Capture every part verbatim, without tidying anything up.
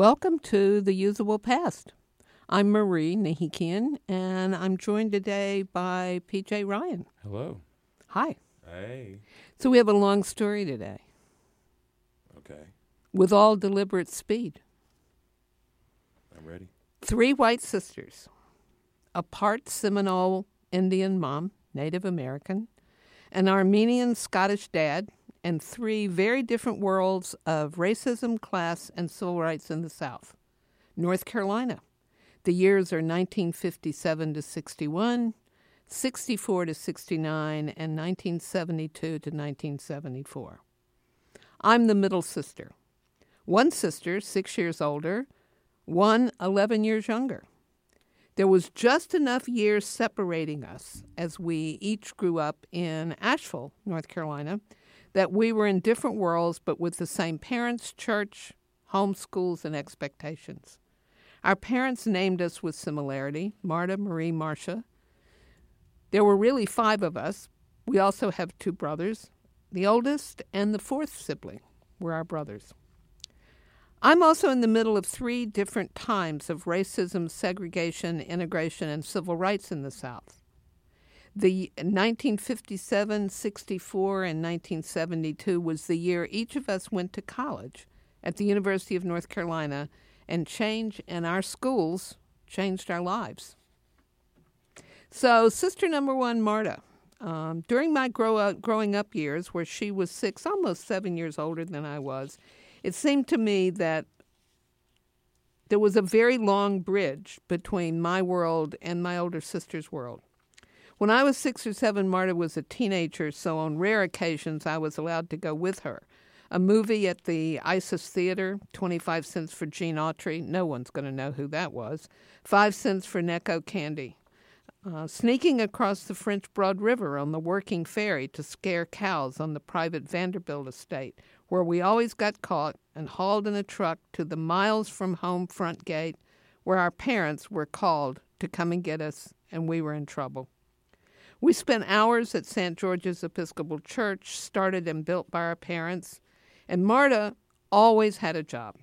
Welcome to The Usable Past. I'm Marie Nahikian, and I'm joined today by P J. Ryan. Hello. Hi. Hey. So we have a long story today. Okay. With all deliberate speed. I'm ready. Three white sisters, a part Seminole Indian mom, Native American, an Armenian Scottish dad, and three very different worlds of racism, class, and civil rights in the South. North Carolina. The years are nineteen fifty-seven to sixty-one, sixty-four to sixty-nine, and nineteen seventy-two to nineteen seventy-four. I'm the middle sister. One sister, six years older, one eleven years younger. There was just enough years separating us as we each grew up in Asheville, North Carolina, that we were in different worlds but with the same parents, church, home schools, and expectations. Our parents named us with similarity, Marta, Marie, Marcia. There were really five of us. We also have two brothers. The oldest and the fourth sibling were our brothers. I'm also in the middle of three different times of racism, segregation, integration, and civil rights in the South. The nineteen fifty-seven, sixty-four, and nineteen seventy-two was the year each of us went to college at the University of North Carolina, and change in our schools changed our lives. So sister number one, Marta, um, during my grow up, growing up years where she was six, almost seven years older than I was, it seemed to me that there was a very long bridge between my world and my older sister's world. When I was six or seven, Marta was a teenager, so on rare occasions I was allowed to go with her. A movie at the Isis Theater, twenty-five cents for Gene Autry. No one's going to know who that was. Five cents for Necco Candy. Uh, sneaking across the French Broad River on the working ferry to scare cows on the private Vanderbilt estate, where we always got caught and hauled in a truck to the miles from home front gate, where our parents were called to come and get us, and we were in trouble. We spent hours at Saint George's Episcopal Church, started and built by our parents. And Marta always had a job,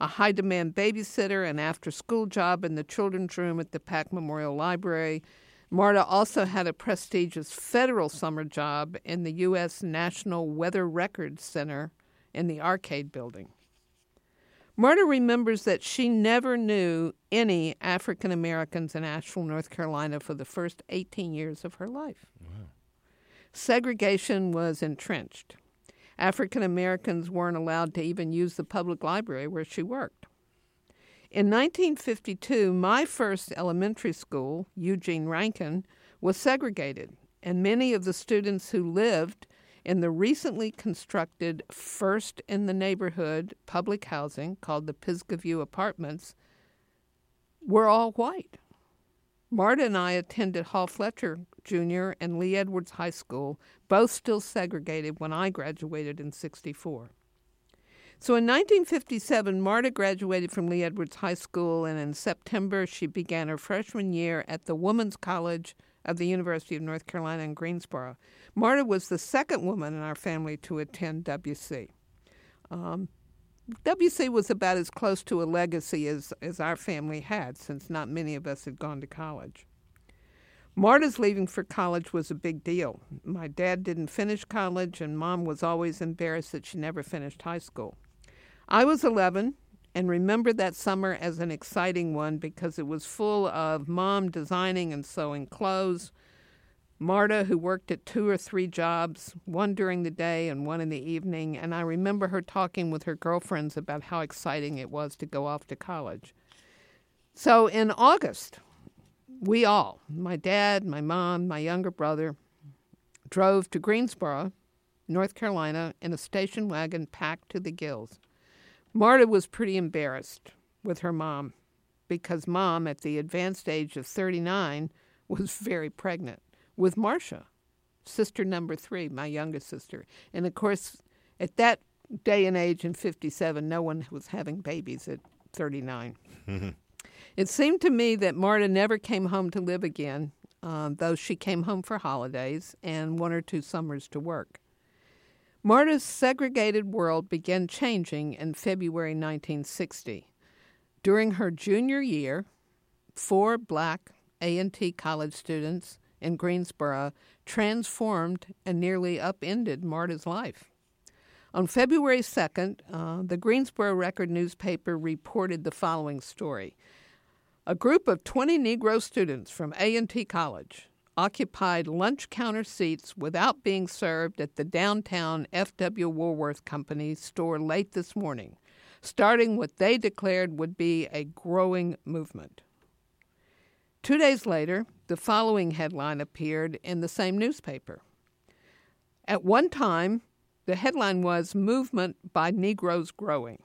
a high-demand babysitter, an after-school job in the children's room at the Pack Memorial Library. Marta also had a prestigious federal summer job in the U S National Weather Records Center in the Arcade Building. Marta remembers that she never knew any African Americans in Asheville, North Carolina for the first eighteen years of her life. Wow. Segregation was entrenched. African Americans weren't allowed to even use the public library where she worked. In nineteen fifty-two, my first elementary school, Eugene Rankin, was segregated, and many of the students who lived in the recently constructed First in the Neighborhood public housing called the Pisgah View Apartments were all white. Marta and I attended Hall Fletcher Junior and Lee Edwards High School, both still segregated when I graduated in sixty-four. So in nineteen fifty-seven, Marta graduated from Lee Edwards High School, and in September she began her freshman year at the Woman's College of the University of North Carolina in Greensboro. Marta was the second woman in our family to attend W C. Um, W C was about as close to a legacy as, as our family had, since not many of us had gone to college. Marta's leaving for college was a big deal. My dad didn't finish college, and Mom was always embarrassed that she never finished high school. I was eleven and remember that summer as an exciting one because it was full of Mom designing and sewing clothes, Marta, who worked at two or three jobs, one during the day and one in the evening, and I remember her talking with her girlfriends about how exciting it was to go off to college. So in August, we all, my dad, my mom, my younger brother, drove to Greensboro, North Carolina, in a station wagon packed to the gills. Marta was pretty embarrassed with her mom because Mom, at the advanced age of thirty-nine, was very pregnant with Marcia, sister number three, my youngest sister. And, of course, at that day and age in fifty-seven, no one was having babies at thirty-nine. It seemed to me that Marta never came home to live again, uh, though she came home for holidays and one or two summers to work. Marta's segregated world began changing in February nineteen sixty. During her junior year, four black A and T College students in Greensboro transformed and nearly upended Marta's life. On February second, uh, the Greensboro Record newspaper reported the following story. A group of twenty Negro students from A and T College occupied lunch counter seats without being served at the downtown F W Woolworth Company store late this morning, starting what they declared would be a growing movement. Two days later, the following headline appeared in the same newspaper. At one time, the headline was Movement by Negroes Growing.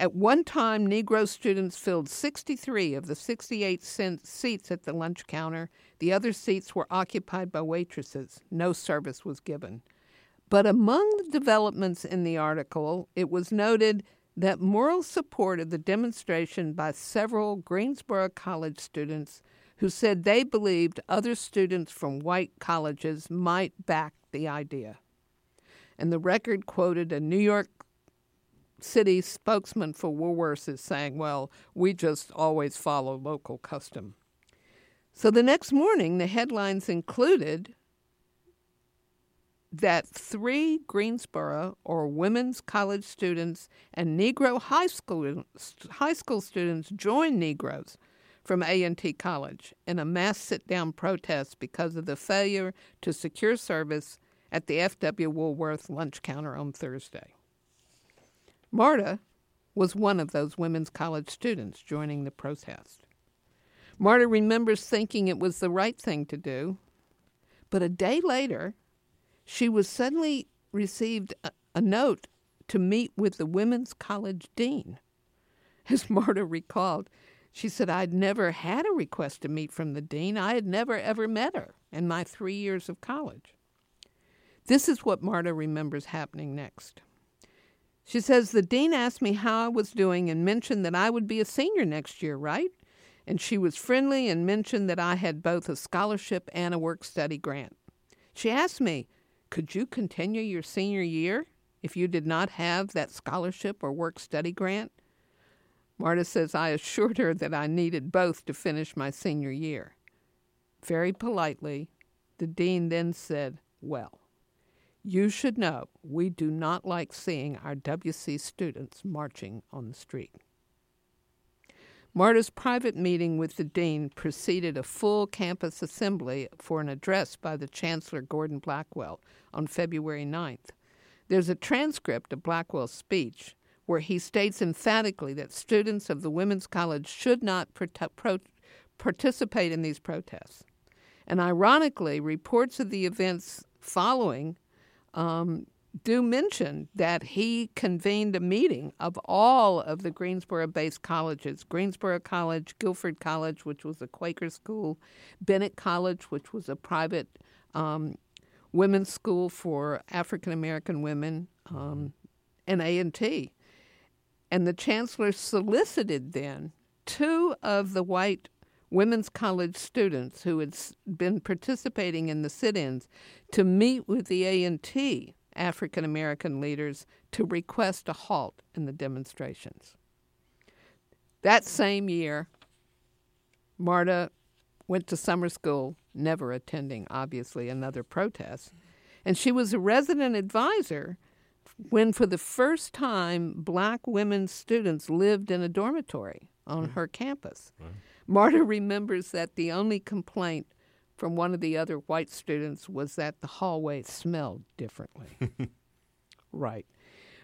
At one time, Negro students filled sixty-three of the sixty-eight seats at the lunch counter. The other seats were occupied by waitresses. No service was given. But among the developments in the article, it was noted that moral support of the demonstration by several Greensboro College students who said they believed other students from white colleges might back the idea. And the Record quoted a New York City spokesman for Woolworths as saying, well, we just always follow local custom. So the next morning, the headlines included that three Greensboro or women's college students and Negro high school high school students joined Negroes from A and T College in a mass sit-down protest because of the failure to secure service at the F W Woolworth lunch counter on Thursday. Marta was one of those women's college students joining the protest. Marta remembers thinking it was the right thing to do, but a day later, she was suddenly received a, a note to meet with the women's college dean. As Marta recalled, she said, I'd never had a request to meet from the dean. I had never, ever met her in my three years of college. This is what Marta remembers happening next. She says, the dean asked me how I was doing and mentioned that I would be a senior next year, right? And she was friendly and mentioned that I had both a scholarship and a work study grant. She asked me, could you continue your senior year if you did not have that scholarship or work-study grant? Marta says, I assured her that I needed both to finish my senior year. Very politely, the dean then said, well, you should know we do not like seeing our W C students marching on the street. Marta's private meeting with the dean preceded a full campus assembly for an address by the Chancellor Gordon Blackwell on February ninth. There's a transcript of Blackwell's speech where he states emphatically that students of the Women's College should not prot- pro- participate in these protests. And ironically, reports of the events following um, do mention that he convened a meeting of all of the Greensboro-based colleges, Greensboro College, Guilford College, which was a Quaker school, Bennett College, which was a private um, women's school for African-American women, um, and A and T. And the chancellor solicited then two of the white women's college students who had been participating in the sit-ins to meet with the A and T African-American leaders to request a halt in the demonstrations. That same year, Marta went to summer school, never attending, obviously, another protest, and she was a resident advisor when, for the first time, black women students lived in a dormitory on mm-hmm. her campus. Right. Marta remembers that the only complaint from one of the other white students was that the hallway smelled differently. Right.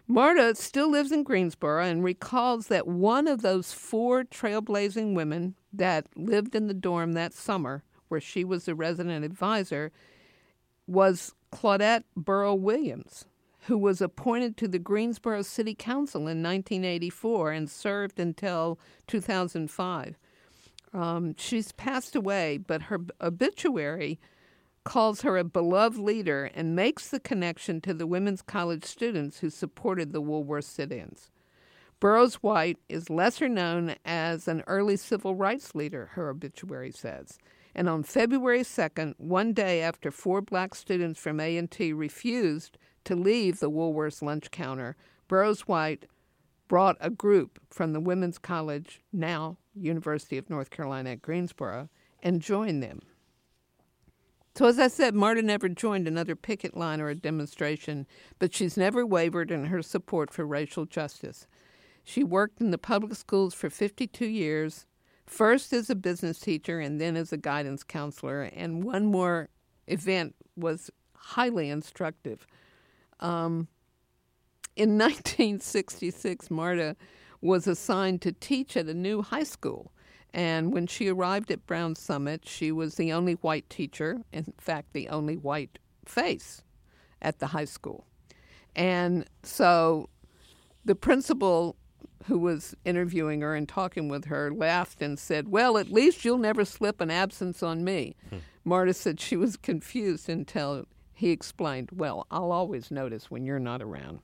Marta still lives in Greensboro and recalls that one of those four trailblazing women that lived in the dorm that summer, where she was the resident advisor, was Claudette Burrow Williams, who was appointed to the Greensboro City Council in nineteen eighty-four and served until two thousand five. Um, she's passed away, but her obituary calls her a beloved leader and makes the connection to the women's college students who supported the Woolworth sit-ins. Burroughs White is lesser known as an early civil rights leader, her obituary says. And on February second, one day after four black students from A and T refused to leave the Woolworth's lunch counter, Burroughs White brought a group from the Women's College, now University of North Carolina at Greensboro, and joined them. So as I said, Marta never joined another picket line or a demonstration, but she's never wavered in her support for racial justice. She worked in the public schools for fifty-two years, first as a business teacher and then as a guidance counselor, and one more event was highly instructive. Um, in nineteen sixty-six, Marta was assigned to teach at a new high school. And when she arrived at Brown Summit, she was the only white teacher, in fact, the only white face at the high school. And so the principal who was interviewing her and talking with her laughed and said, "Well, at least you'll never slip an absence on me." Hmm. Marta said she was confused until he explained, "Well, I'll always notice when you're not around."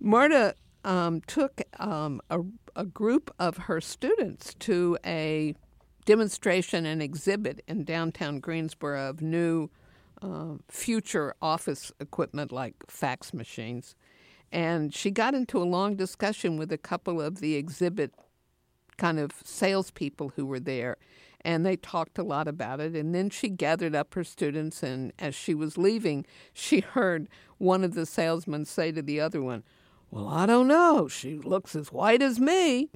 Marta Um, took um, a, a group of her students to a demonstration and exhibit in downtown Greensboro of new uh, future office equipment like fax machines. And she got into a long discussion with a couple of the exhibit kind of salespeople who were there, and they talked a lot about it. And then she gathered up her students, and as she was leaving, she heard one of the salesmen say to the other one, "Well, I don't know. She looks as white as me."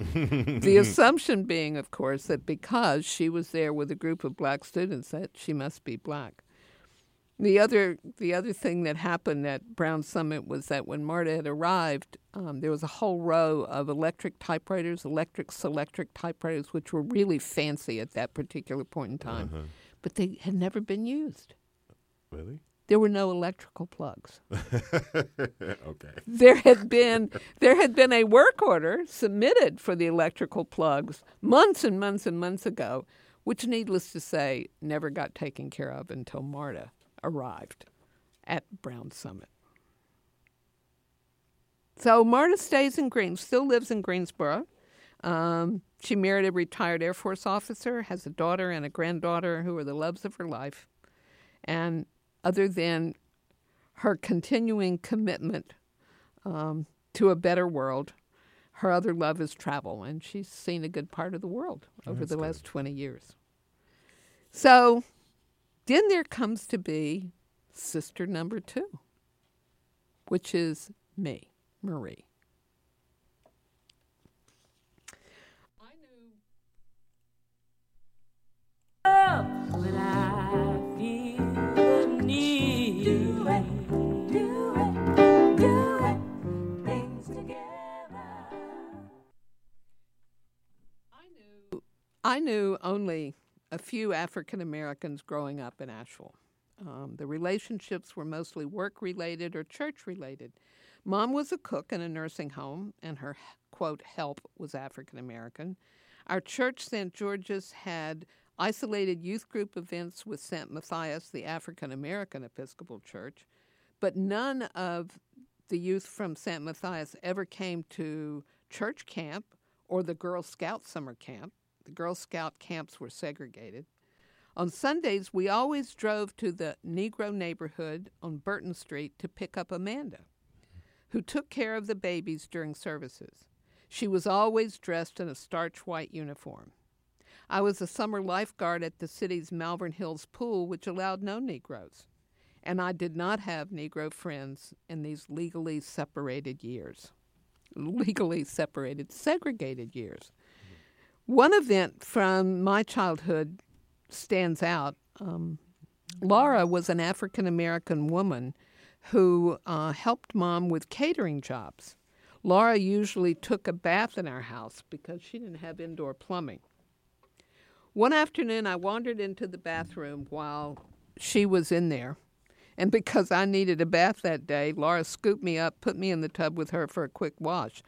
The assumption being, of course, that because she was there with a group of black students that she must be black. The other the other thing that happened at Brown Summit was that when Marta had arrived, um, there was a whole row of electric typewriters, electric Selectric typewriters, which were really fancy at that particular point in time. Uh-huh. But they had never been used. Really? There were no electrical plugs. Okay. There had been there had been a work order submitted for the electrical plugs months and months and months ago, which, needless to say, never got taken care of until Marta arrived at Brown Summit. So Marta stays in Greens, still lives in Greensboro. Um, she married a retired Air Force officer, has a daughter and a granddaughter who are the loves of her life, and other than her continuing commitment um, to a better world, her other love is travel, and she's seen a good part of the world oh, over the good. last twenty years. So then there comes to be sister number two, which is me, Marie. I knew oh, when I I knew only a few African Americans growing up in Asheville. Um, the relationships were mostly work-related or church-related. Mom was a cook in a nursing home, and her, quote, help was African American. Our church, Saint George's, had isolated youth group events with Saint Matthias, the African American Episcopal Church, but none of the youth from Saint Matthias ever came to church camp or the Girl Scout summer camp. The Girl Scout camps were segregated. On Sundays, we always drove to the Negro neighborhood on Burton Street to pick up Amanda, who took care of the babies during services. She was always dressed in a starch white uniform. I was a summer lifeguard at the city's Malvern Hills pool, which allowed no Negroes, and I did not have Negro friends in these legally separated years, legally separated, segregated years. One event from my childhood stands out. Um, Laura was an African-American woman who uh, helped Mom with catering jobs. Laura usually took a bath in our house because she didn't have indoor plumbing. One afternoon, I wandered into the bathroom while she was in there. And because I needed a bath that day, Laura scooped me up, put me in the tub with her for a quick wash.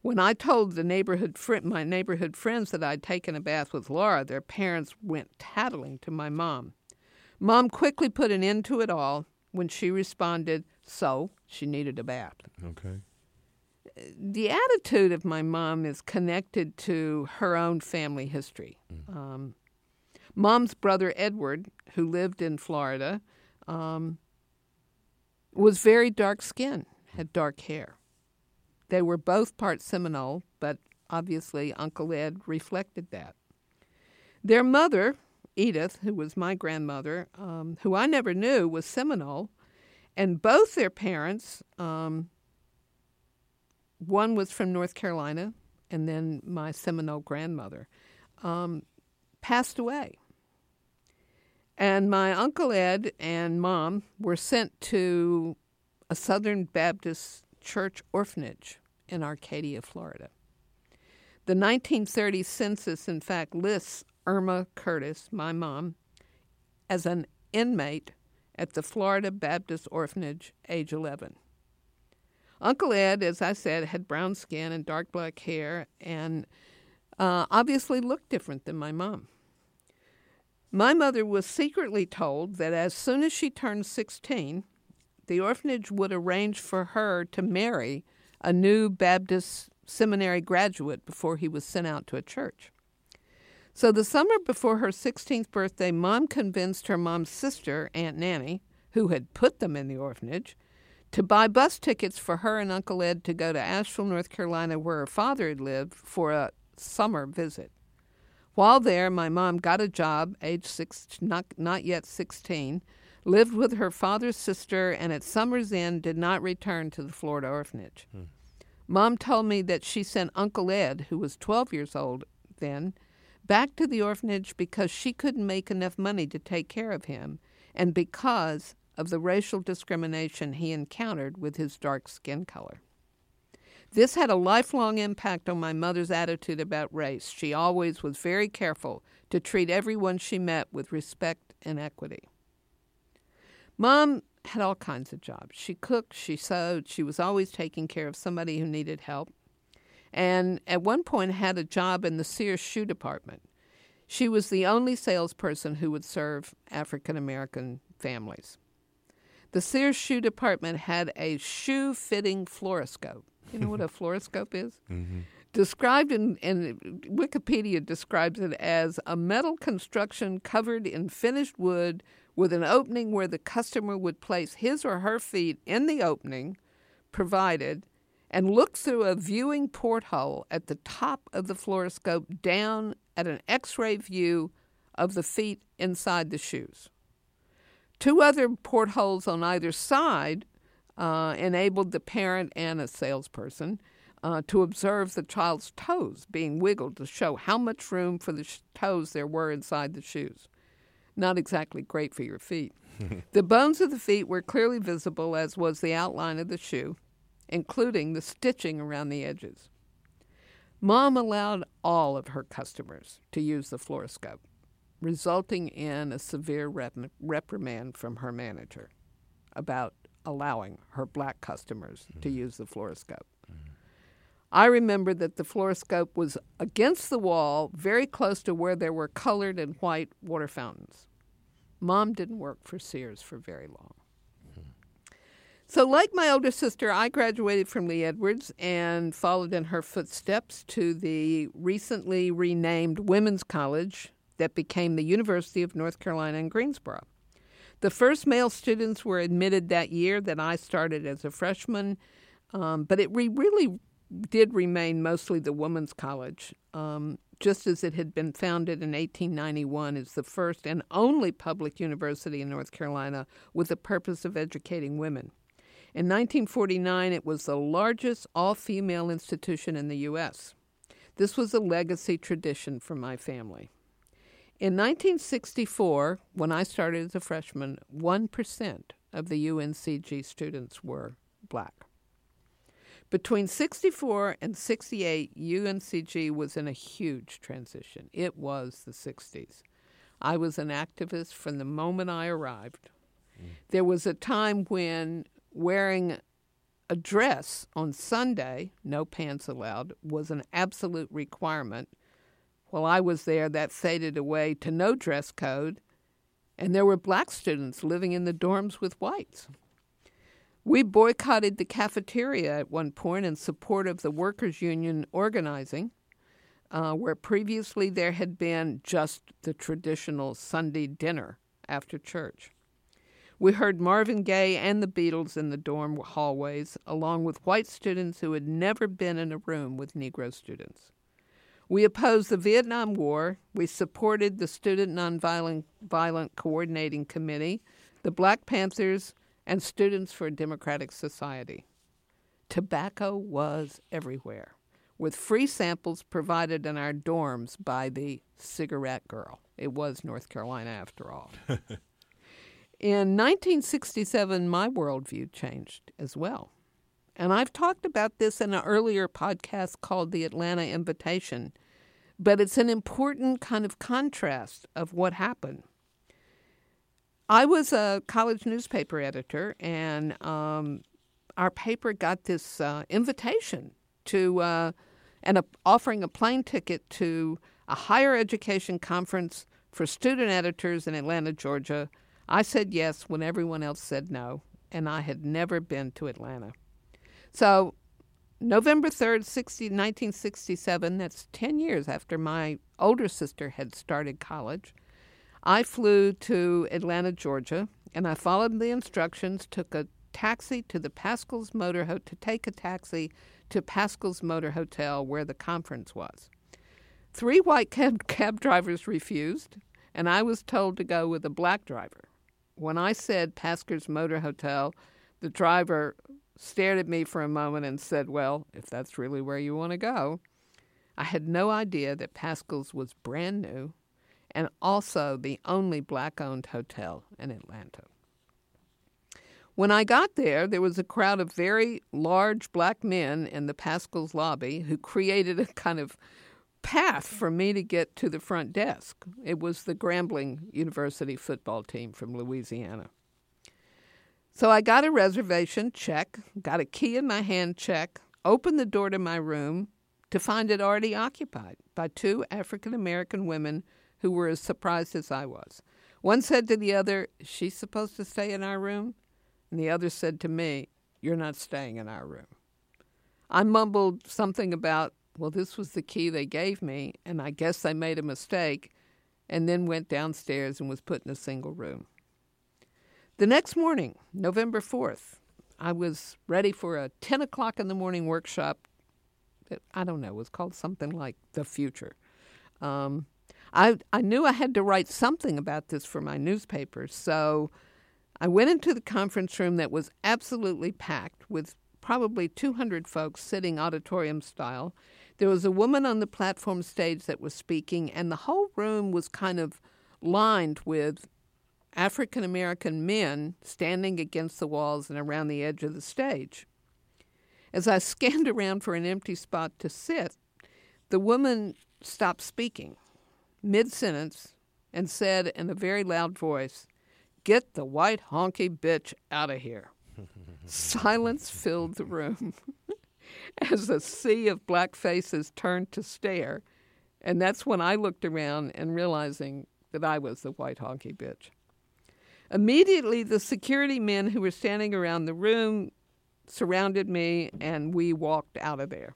When I told the neighborhood fr- my neighborhood friends that I'd taken a bath with Laura, their parents went tattling to my mom. Mom quickly put an end to it all when she responded, so she needed a bath. Okay. The attitude of my mom is connected to her own family history. Mm. Um, Mom's brother, Edward, who lived in Florida, um, was very dark-skinned, had dark hair. They were both part Seminole, but obviously Uncle Ed reflected that. Their mother, Edith, who was my grandmother, um, who I never knew, was Seminole, and both their parents, um, one was from North Carolina, and then my Seminole grandmother, um, passed away. And my Uncle Ed and Mom were sent to a Southern Baptist church orphanage in Arcadia, Florida. The nineteen thirty census, in fact, lists Irma Curtis, my mom, as an inmate at the Florida Baptist Orphanage, age eleven. Uncle Ed, as I said, had brown skin and dark black hair and uh, obviously looked different than my mom. My mother was secretly told that as soon as she turned sixteen, the orphanage would arrange for her to marry a new Baptist seminary graduate before he was sent out to a church. So the summer before her sixteenth birthday, Mom convinced her mom's sister, Aunt Nanny, who had put them in the orphanage, to buy bus tickets for her and Uncle Ed to go to Asheville, North Carolina, where her father had lived, for a summer visit. While there, my mom got a job, age six, not, not yet sixteen, lived with her father's sister, and at summer's end did not return to the Florida orphanage. Hmm. Mom told me that she sent Uncle Ed, who was twelve years old then, back to the orphanage because she couldn't make enough money to take care of him, and because of the racial discrimination he encountered with his dark skin color. This had a lifelong impact on my mother's attitude about race. She always was very careful to treat everyone she met with respect and equity. Mom had all kinds of jobs. She cooked, she sewed, she was always taking care of somebody who needed help, and at one point had a job in the Sears Shoe Department. She was the only salesperson who would serve African-American families. The Sears Shoe Department had a shoe-fitting fluoroscope. You know what a fluoroscope is? Mm-hmm. Described in, in Wikipedia describes it as a metal construction covered in finished wood with an opening where the customer would place his or her feet in the opening provided and look through a viewing porthole at the top of the fluoroscope down at an X-ray view of the feet inside the shoes. Two other portholes on either side uh, enabled the parent and a salesperson uh, to observe the child's toes being wiggled to show how much room for the sh- toes there were inside the shoes. Not exactly great for your feet. The bones of the feet were clearly visible, as was the outline of the shoe, including the stitching around the edges. Mom allowed all of her customers to use the fluoroscope, resulting in a severe rep- reprimand from her manager about allowing her black customers mm-hmm. to use the fluoroscope. Mm-hmm. I remember that the fluoroscope was against the wall, very close to where there were colored and white water fountains. Mom didn't work for Sears for very long. Mm-hmm. So like my older sister, I graduated from Lee Edwards and followed in her footsteps to the recently renamed Women's College that became the University of North Carolina in Greensboro. The first male students were admitted that year that I started as a freshman, um, but it re- really did remain mostly the Woman's College, um, just as it had been founded in eighteen ninety-one as the first and only public university in North Carolina with the purpose of educating women. In nineteen forty-nine, it was the largest all-female institution in the U S. This was a legacy tradition for my family. In nineteen sixty-four, when I started as a freshman, one percent of the U N C G students were black. Between sixty-four and sixty-eight, U N C G was in a huge transition. It was the sixties. I was an activist from the moment I arrived. Mm. There was a time when wearing a dress on Sunday, no pants allowed, was an absolute requirement. While I was there, that faded away to no dress code, and there were black students living in the dorms with whites. We boycotted the cafeteria at one point in support of the workers' union organizing, uh, where previously there had been just the traditional Sunday dinner after church. We heard Marvin Gaye and the Beatles in the dorm hallways, along with white students who had never been in a room with Negro students. We opposed the Vietnam War. We supported the Student Nonviolent Violent Coordinating Committee, the Black Panthers, and Students for a Democratic Society. Tobacco was everywhere, with free samples provided in our dorms by the cigarette girl. It was North Carolina, after all. In nineteen sixty-seven, my worldview changed as well. And I've talked about this in an earlier podcast called The Atlanta Invitation, but it's an important kind of contrast of what happened. I was a college newspaper editor, and um, our paper got this uh, invitation to uh, and a, offering a plane ticket to a higher education conference for student editors in Atlanta, Georgia. I said yes when everyone else said no, and I had never been to Atlanta. So November third, nineteen sixty-seven, that's ten years after my older sister had started college, I flew to Atlanta, Georgia, and I followed the instructions, took a taxi to the Pascal's Motor Hotel, to take a taxi to Pascal's Motor Hotel where the conference was. Three white cab, cab drivers refused, and I was told to go with a black driver. When I said Pascal's Motor Hotel, the driver stared at me for a moment and said, well, if that's really where you want to go. I had no idea that Pascal's was brand new and also the only black-owned hotel in Atlanta. When I got there, there was a crowd of very large black men in the Pascal's lobby who created a kind of path for me to get to the front desk. It was the Grambling University football team from Louisiana. So I got a reservation check, got a key in my hand check, opened the door to my room to find it already occupied by two African-American women who were as surprised as I was. One said to the other, "Is she supposed to stay in our room?" And the other said to me, "You're not staying in our room." I mumbled something about, well, this was the key they gave me, and I guess they made a mistake, and then went downstairs and was put in a single room. The next morning, November fourth, I was ready for a ten o'clock in the morning workshop that, I don't know, was called something like The Future. Um, I, I knew I had to write something about this for my newspaper, so I went into the conference room that was absolutely packed with probably two hundred folks sitting auditorium style. There was a woman on the platform stage that was speaking, and the whole room was kind of lined with African-American men standing against the walls and around the edge of the stage. As I scanned around for an empty spot to sit, the woman stopped speaking mid-sentence and said in a very loud voice, "Get the white honky bitch out of here." Silence filled the room as a sea of black faces turned to stare, and that's when I looked around and realizing that I was the white honky bitch. Immediately, the security men who were standing around the room surrounded me, and we walked out of there.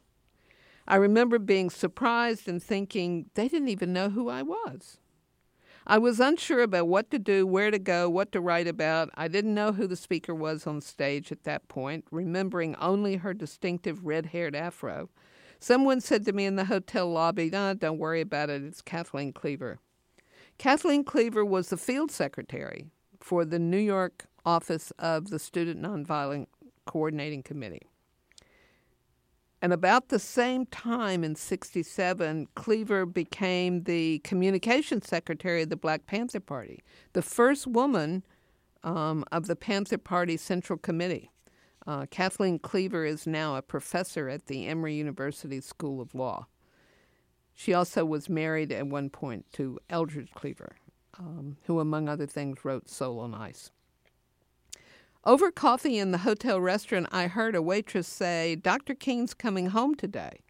I remember being surprised and thinking they didn't even know who I was. I was unsure about what to do, where to go, what to write about. I didn't know who the speaker was on stage at that point, remembering only her distinctive red-haired afro. Someone said to me in the hotel lobby, "No, don't worry about it, it's Kathleen Cleaver." Kathleen Cleaver was the field secretary for the New York office of the Student Nonviolent Coordinating Committee. And about the same time in sixty-seven, Cleaver became the communications secretary of the Black Panther Party, the first woman um, of the Panther Party Central Committee. Uh, Kathleen Cleaver is now a professor at the Emory University School of Law. She also was married at one point to Eldridge Cleaver, Um, who, among other things, wrote Soul on Ice. Over coffee in the hotel restaurant, I heard a waitress say, "Doctor King's coming home today."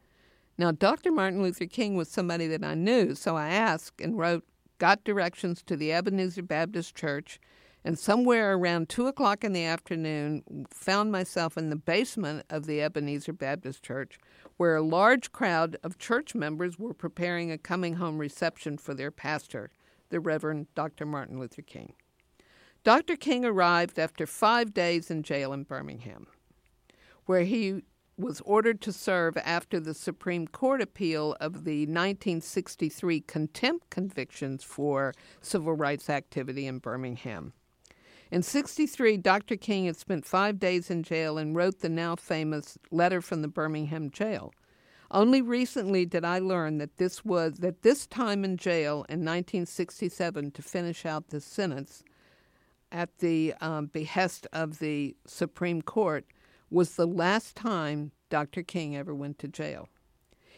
Now, Doctor Martin Luther King was somebody that I knew, so I asked and wrote, got directions to the Ebenezer Baptist Church, and somewhere around two o'clock in the afternoon, found myself in the basement of the Ebenezer Baptist Church, where a large crowd of church members were preparing a coming home reception for their pastor, the Reverend Doctor Martin Luther King. Doctor King arrived after five days in jail in Birmingham, where he was ordered to serve after the Supreme Court appeal of the nineteen sixty-three contempt convictions for civil rights activity in Birmingham. In sixty-three, Doctor King had spent five days in jail and wrote the now famous letter from the Birmingham jail. Only recently did I learn that this was that this time in jail in nineteen sixty-seven to finish out this sentence at the um, behest of the Supreme Court was the last time Doctor King ever went to jail.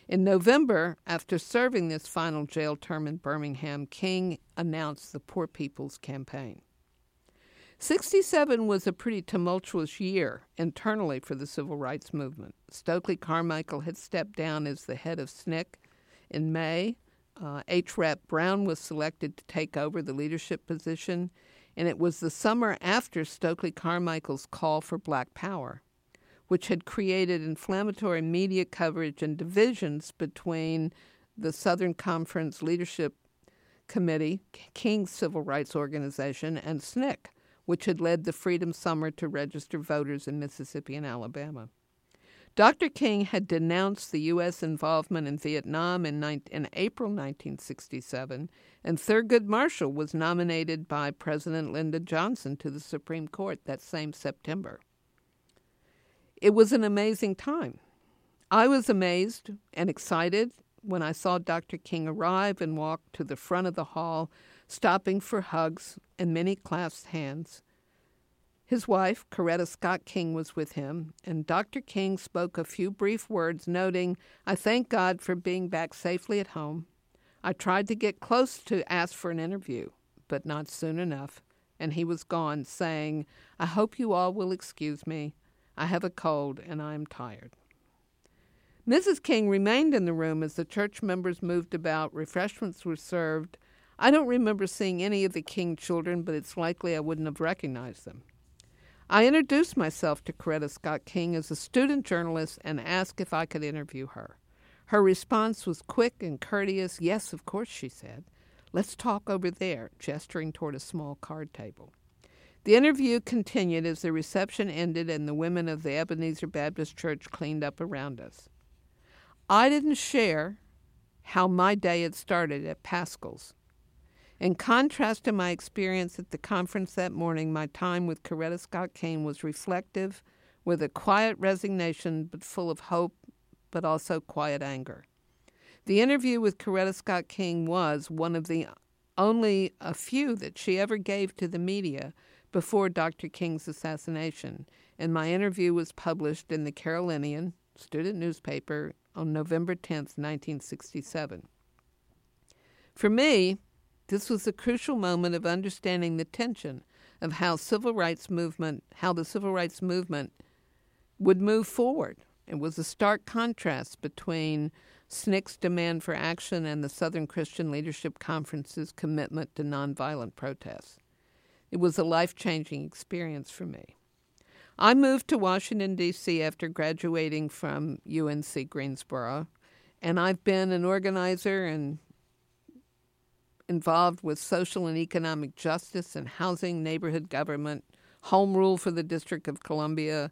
In November, after serving this final jail term in Birmingham, King announced the Poor People's Campaign. sixty-seven was a pretty tumultuous year internally for the civil rights movement. Stokely Carmichael had stepped down as the head of S N C C in May. Uh, H. Rap Brown was selected to take over the leadership position, and it was the summer after Stokely Carmichael's call for Black Power, which had created inflammatory media coverage and divisions between the Southern Conference Leadership Committee, King's civil rights organization, and S N C C, which had led the Freedom Summer to register voters in Mississippi and Alabama. Doctor King had denounced the U S involvement in Vietnam in, in April nineteen sixty-seven, and Thurgood Marshall was nominated by President Lyndon Johnson to the Supreme Court that same September. It was an amazing time. I was amazed and excited when I saw Doctor King arrive and walk to the front of the hall, stopping for hugs and many clasped hands. His wife, Coretta Scott King, was with him, and Doctor King spoke a few brief words, noting, "I thank God for being back safely at home. I tried to get close to ask for an interview, but not soon enough, and he was gone, saying, 'I hope you all will excuse me. I have a cold and I am tired.'" Missus King remained in the room as the church members moved about. Refreshments were served. I don't remember seeing any of the King children, but it's likely I wouldn't have recognized them. I introduced myself to Coretta Scott King as a student journalist and asked if I could interview her. Her response was quick and courteous. "Yes, of course," she said. "Let's talk over there," gesturing toward a small card table. The interview continued as the reception ended and the women of the Ebenezer Baptist Church cleaned up around us. I didn't share how my day had started at Pascal's. In contrast to my experience at the conference that morning, my time with Coretta Scott King was reflective, with a quiet resignation but full of hope, but also quiet anger. The interview with Coretta Scott King was one of the only a few that she ever gave to the media before Doctor King's assassination, and my interview was published in the Carolinian student newspaper on November tenth, nineteen sixty-seven. For me, this was the crucial moment of understanding the tension of how civil rights movement, how the civil rights movement would move forward. It was a stark contrast between S N C C's demand for action and the Southern Christian Leadership Conference's commitment to nonviolent protests. It was a life-changing experience for me. I moved to Washington, D C after graduating from U N C Greensboro, and I've been an organizer and involved with social and economic justice and housing, neighborhood government, home rule for the District of Columbia,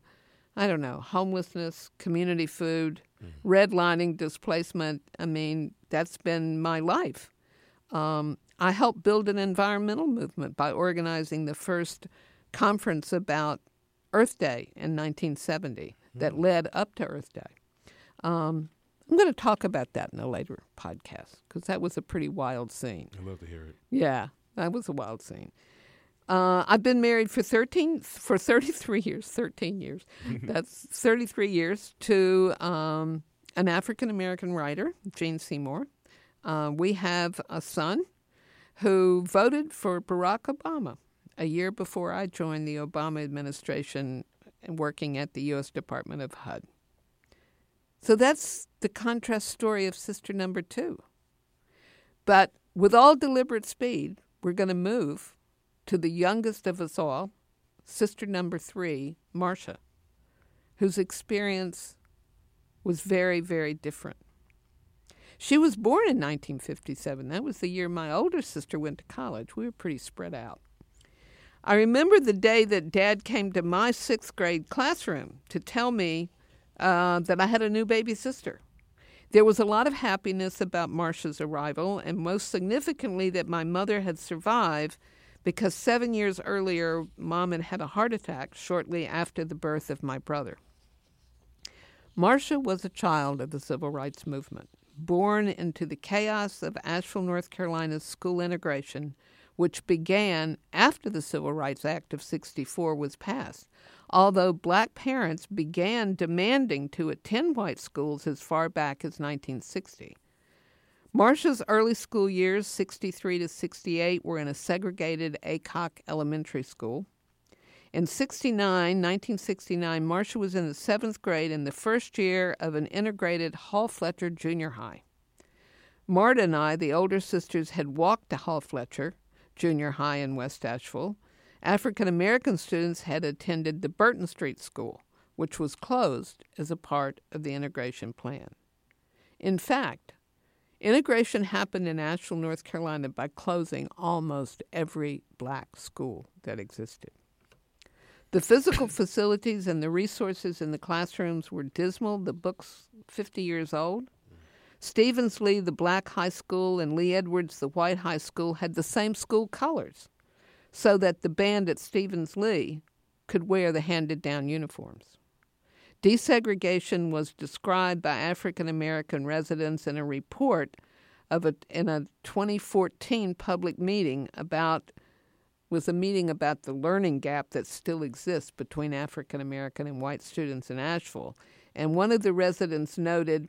I don't know, homelessness, community food, mm-hmm. redlining, displacement. I mean, that's been my life. Um, I helped build an environmental movement by organizing the first conference about Earth Day in nineteen seventy mm-hmm. that led up to Earth Day. Um, I'm going to talk about that in a later podcast because that was a pretty wild scene. I'd love to hear it. Yeah, that was a wild scene. Uh, I've been married for thirteen, for thirty-three years, thirteen years. That's thirty-three years to um, an African-American writer, Gene Seymour. Uh, we have a son who voted for Barack Obama a year before I joined the Obama administration and working at the U S Department of H U D. So that's the contrast story of sister number two. But with all deliberate speed, we're going to move to the youngest of us all, sister number three, Marcia, whose experience was very, very different. She was born in nineteen fifty-seven. That was the year my older sister went to college. We were pretty spread out. I remember the day that Dad came to my sixth grade classroom to tell me uh, that I had a new baby sister. There was a lot of happiness about Marcia's arrival, and most significantly that my mother had survived, because seven years earlier, Mom had had a heart attack shortly after the birth of my brother. Marcia was a child of the Civil Rights Movement, born into the chaos of Asheville, North Carolina's school integration, which began after the Civil Rights Act of sixty-four was passed, although black parents began demanding to attend white schools as far back as nineteen sixty. Marcia's early school years, sixty-three to sixty-eight, were in a segregated Aycock elementary school. In sixty-nine, nineteen sixty-nine, Marcia was in the seventh grade in the first year of an integrated Hall Fletcher Junior High. Marta and I, the older sisters, had walked to Hall Fletcher Junior High in West Asheville. African-American students had attended the Burton Street school, which was closed as a part of the integration plan. In fact, integration happened in Asheville, North Carolina, by closing almost every black school that existed. The physical facilities and the resources in the classrooms were dismal. The books, fifty years old. Stevens Lee, the black high school, and Lee Edwards, the white high school, had the same school colors, so that the band at Stevens Lee could wear the handed-down uniforms. Desegregation was described by African-American residents in a report of a, in a twenty fourteen public meeting about, was a meeting about the learning gap that still exists between African-American and white students in Asheville. And one of the residents noted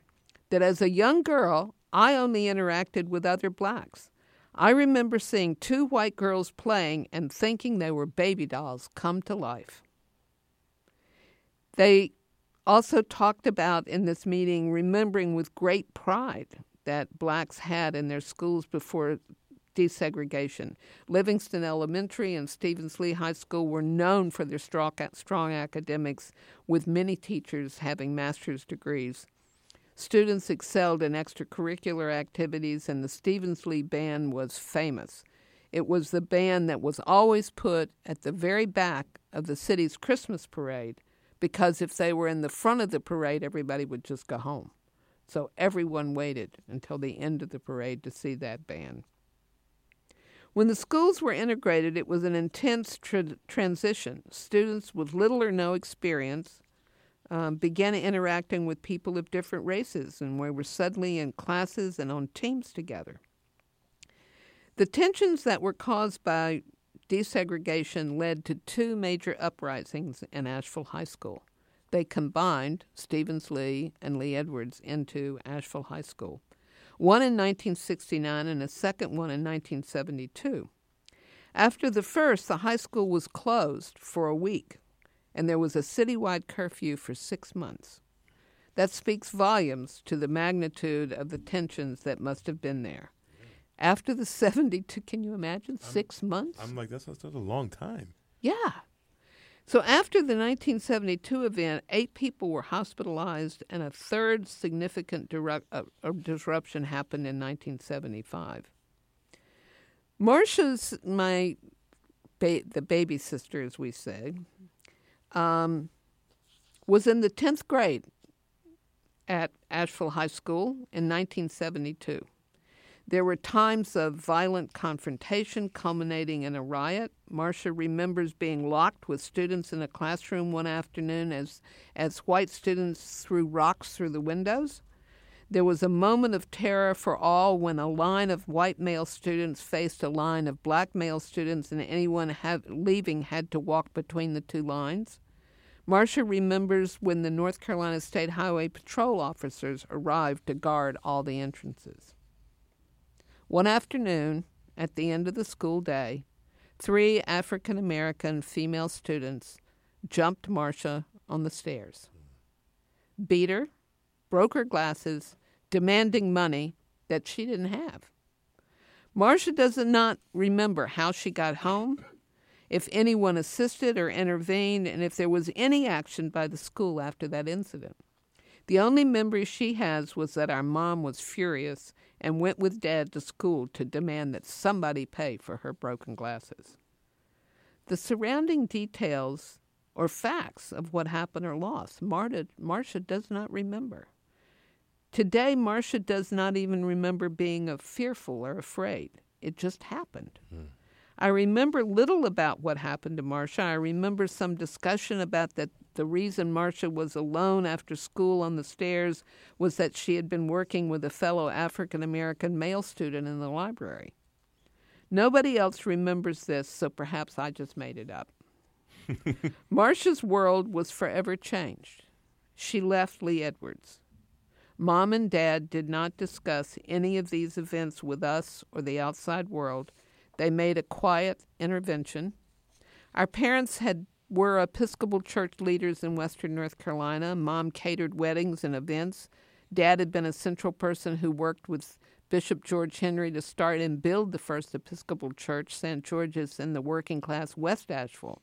that as a young girl, I only interacted with other blacks. I remember seeing two white girls playing and thinking they were baby dolls come to life. They also talked about in this meeting remembering with great pride that blacks had in their schools before desegregation. Livingston Elementary and Stevens Lee High School were known for their strong academics, with many teachers having master's degrees. Students excelled in extracurricular activities, and the Stevens Lee Band was famous. It was the band that was always put at the very back of the city's Christmas parade, because if they were in the front of the parade, everybody would just go home. So everyone waited until the end of the parade to see that band. When the schools were integrated, it was an intense tra- transition. Students with little or no experience Um, began interacting with people of different races, and we were suddenly in classes and on teams together. The tensions that were caused by desegregation led to two major uprisings in Asheville High School. They combined Stevens Lee and Lee Edwards into Asheville High School, one in nineteen sixty-nine and a second one in nineteen seventy-two. After the first, the high school was closed for a week, and there was a citywide curfew for six months. That speaks volumes to the magnitude of the tensions that must have been there. After the seventy-two, can you imagine, I'm, six months? I'm like, that's, that's a long time. Yeah. So after the nineteen seventy-two event, eight people were hospitalized, and a third significant diru- uh, uh, disruption happened in nineteen seventy-five. Marcia's, my, ba- the baby sister, as we say, Um, was in the tenth grade at Asheville High School in nineteen seventy-two. There were times of violent confrontation culminating in a riot. Marcia remembers being locked with students in a classroom one afternoon as, as white students threw rocks through the windows. There was a moment of terror for all when a line of white male students faced a line of black male students, and anyone have, leaving had to walk between the two lines. Marcia remembers when the North Carolina State Highway Patrol officers arrived to guard all the entrances. One afternoon, at the end of the school day, three African-American female students jumped Marcia on the stairs, beat her, broke her glasses, demanding money that she didn't have. Marcia does not remember how she got home, if anyone assisted or intervened, and if there was any action by the school after that incident. The only memory she has was that our mom was furious and went with Dad to school to demand that somebody pay for her broken glasses. The surrounding details or facts of what happened are lost. Marta, Marcia does not remember. Today, Marcia does not even remember being a fearful or afraid. It just happened. Mm. I remember little about what happened to Marcia. I remember some discussion about that the reason Marcia was alone after school on the stairs was that she had been working with a fellow African-American male student in the library. Nobody else remembers this, so perhaps I just made it up. Marcia's world was forever changed. She left Lee Edwards. Mom and Dad did not discuss any of these events with us or the outside world. They made a quiet intervention. Our parents had were Episcopal church leaders in western North Carolina. Mom catered weddings and events. Dad had been a central person who worked with Bishop George Henry to start and build the first Episcopal church, Saint George's, in the working-class West Asheville.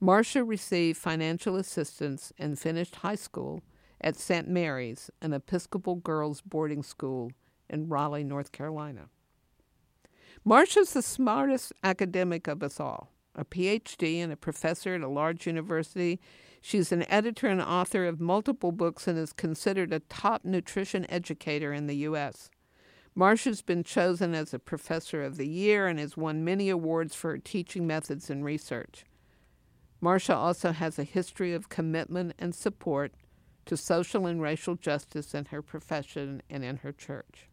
Marcia received financial assistance and finished high school at Saint Mary's, an Episcopal girls' boarding school in Raleigh, North Carolina. Marcia's the smartest academic of us all, a P H D and a professor at a large university. She's an editor and author of multiple books and is considered a top nutrition educator in the U S Marcia's been chosen as a Professor of the Year and has won many awards for her teaching methods and research. Marcia also has a history of commitment and support to social and racial justice in her profession and in her church.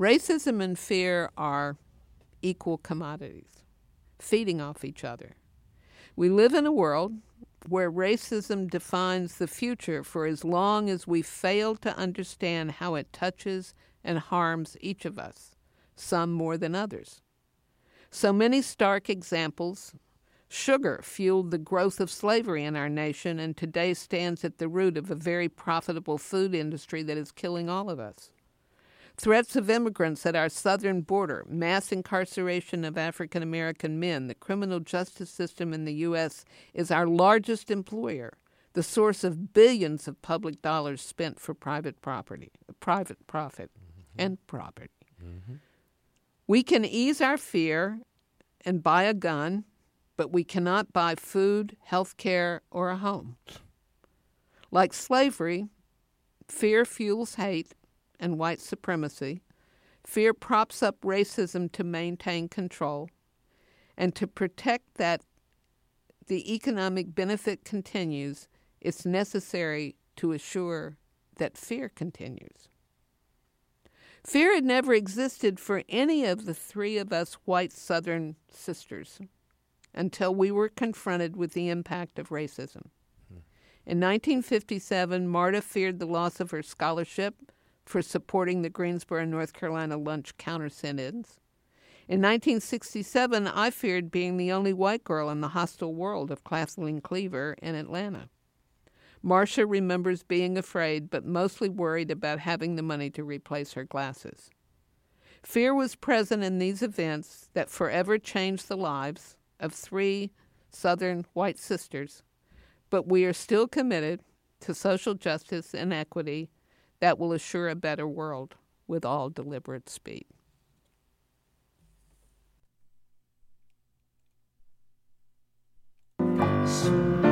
Racism and fear are equal commodities, feeding off each other. We live in a world where racism defines the future for as long as we fail to understand how it touches and harms each of us, some more than others. So many stark examples. Sugar fueled the growth of slavery in our nation and today stands at the root of a very profitable food industry that is killing all of us. Threats of immigrants at our southern border, mass incarceration of African American men, the criminal justice system in the U S is our largest employer, the source of billions of public dollars spent for private property, private profit, mm-hmm. and property. Mm-hmm. We can ease our fear and buy a gun, but we cannot buy food, health care, or a home. Like slavery, fear fuels hate and white supremacy. Fear props up racism to maintain control and to protect that the economic benefit continues. It's necessary to assure that fear continues. Fear had never existed for any of the three of us white Southern sisters until we were confronted with the impact of racism. In nineteen fifty-seven, Marta feared the loss of her scholarship for supporting the Greensboro, North Carolina lunch counter sit-ins. In nineteen sixty-seven, I feared being the only white girl in the hostile world of Kathleen Cleaver in Atlanta. Marcia remembers being afraid, but mostly worried about having the money to replace her glasses. Fear was present in these events that forever changed the lives of three Southern white sisters, but we are still committed to social justice and equity that will assure a better world with all deliberate speed. So-